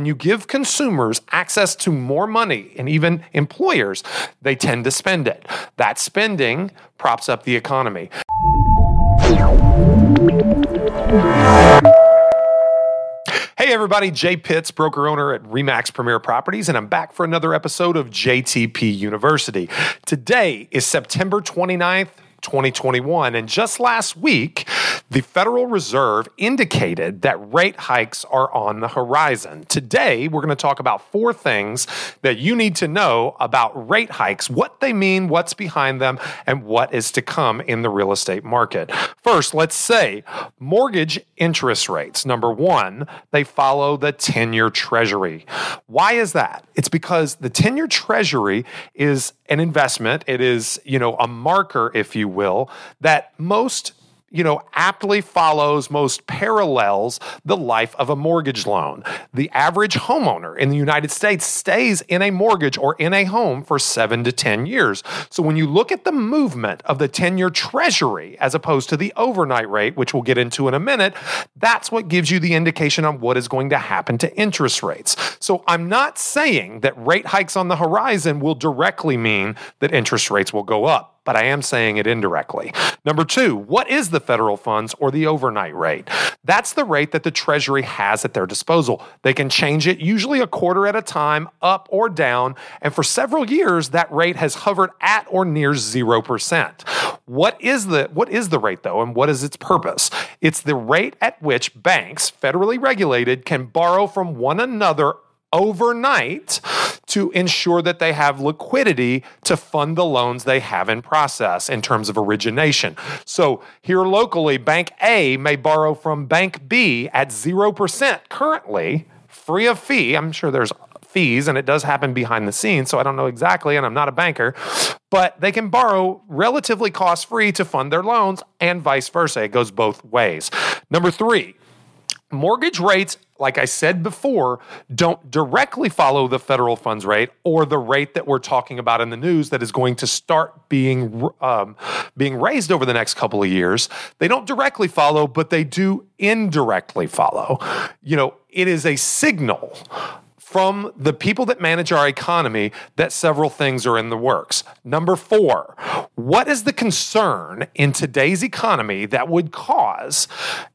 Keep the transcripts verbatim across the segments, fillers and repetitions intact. when you give consumers access to more money and even employers, they tend to spend it. That spending props up the economy. Hey everybody, Jay Pitts, broker owner at Remax Premier Properties, and I'm back for another episode of J T P University. Today is September twenty-ninth, twenty twenty-one, and just last week, the Federal Reserve indicated that rate hikes are on the horizon. Today, we're going to talk about four things that you need to know about rate hikes, what they mean, what's behind them, and what is to come in the real estate market. First, let's say mortgage interest rates. Number one, they follow the ten-year Treasury. Why is that? It's because the ten-year Treasury is an investment. It is, you know, a marker, if you will, that most you know, aptly follows, most parallels the life of a mortgage loan. The average homeowner in the United States stays in a mortgage or in a home for seven to ten years. So when you look at the movement of the ten-year Treasury as opposed to the overnight rate, which we'll get into in a minute, that's what gives you the indication on what is going to happen to interest rates. So I'm not saying that rate hikes on the horizon will directly mean that interest rates will go up, but I am saying it indirectly. Number two, what is the federal funds or the overnight rate? That's the rate that the Treasury has at their disposal. They can change it usually a quarter at a time, up or down, and for several years, that rate has hovered at or near zero percent. What is the, what is the rate, though, and what is its purpose? It's the rate at which banks, federally regulated, can borrow from one another overnight to ensure that they have liquidity to fund the loans they have in process in terms of origination. So here locally, Bank A may borrow from Bank B at zero percent currently, free of fee. I'm sure there's fees, and it does happen behind the scenes, so I don't know exactly, and I'm not a banker, but they can borrow relatively cost-free to fund their loans and vice versa. It goes both ways. Number three, mortgage rates, like I said before, don't directly follow the federal funds rate or the rate that we're talking about in the news that is going to start being um, being raised over the next couple of years. They don't directly follow, but they do indirectly follow. You know, it is a signal from the people that manage our economy that several things are in the works. Number four, what is the concern in today's economy that would cause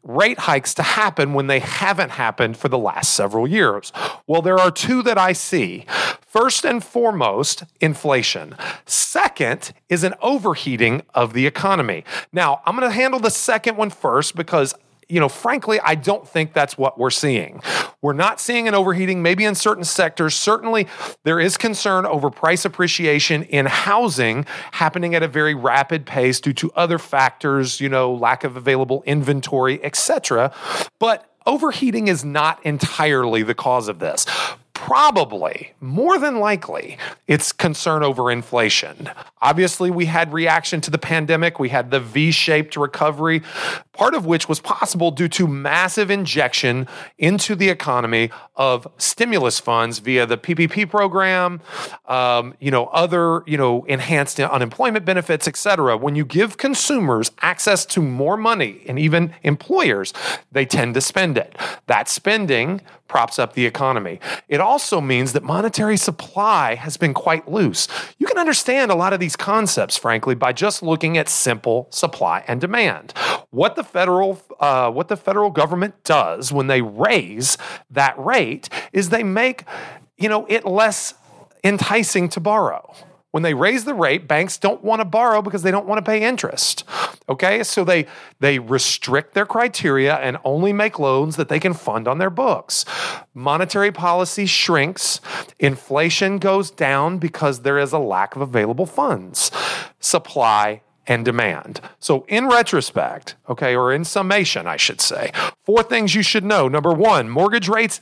rate hikes to happen when they haven't happened for the last several years? Well, there are two that I see. First and foremost, inflation. Second is an overheating of the economy. Now, I'm going to handle the second one first because, you know, frankly, I don't think that's what we're seeing. We're not seeing an overheating, maybe in certain sectors. Certainly, there is concern over price appreciation in housing happening at a very rapid pace due to other factors, you know, lack of available inventory, et cetera. But overheating is not entirely the cause of this. Probably, more than likely, it's concern over inflation. Obviously, we had reaction to the pandemic. We had the V-shaped recovery, part of which was possible due to massive injection into the economy of stimulus funds via the P P P program, um, you know, other, you know, enhanced unemployment benefits, et cetera. When you give consumers access to more money and even employers, they tend to spend it. That spending props up the economy. It also means that monetary supply has been quite loose. You can understand a lot of these concepts, frankly, by just looking at simple supply and demand. What the federal, uh, what the federal government does when they raise that rate is they make, you know, it less enticing to borrow. When they raise the rate, banks don't want to borrow because they don't want to pay interest, okay? So they they restrict their criteria and only make loans that they can fund on their books. Monetary policy shrinks. Inflation goes down because there is a lack of available funds. Supply and demand. So in retrospect, okay, or in summation, I should say, four things you should know. Number one, mortgage rates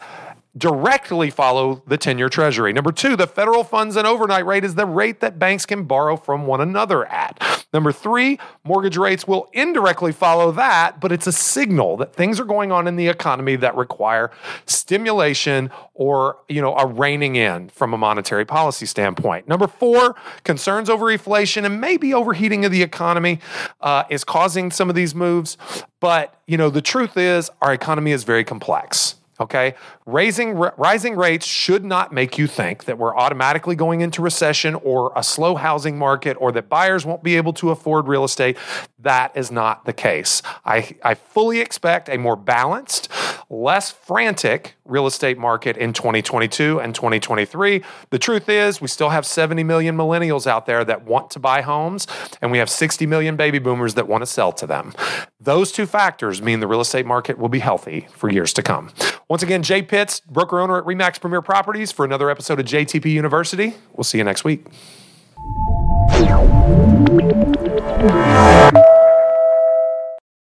directly follow the ten-year Treasury. Number two, the federal funds and overnight rate is the rate that banks can borrow from one another at. Number three, mortgage rates will indirectly follow that, but it's a signal that things are going on in the economy that require stimulation or, you know, a reining in from a monetary policy standpoint. Number four, concerns over inflation and maybe overheating of the economy uh, is causing some of these moves. But, you know, the truth is our economy is very complex. Okay, raising r- rising rates should not make you think that we're automatically going into recession or a slow housing market or that buyers won't be able to afford real estate. That is not the case. I, I fully expect a more balanced, less frantic real estate market in twenty twenty-two and twenty twenty-three. The truth is we still have seventy million millennials out there that want to buy homes, and we have sixty million baby boomers that want to sell to them. Those two factors mean the real estate market will be healthy for years to come. Once again, Jay Pitts, broker-owner at Remax Premier Properties, for another episode of J T P University. We'll see you next week.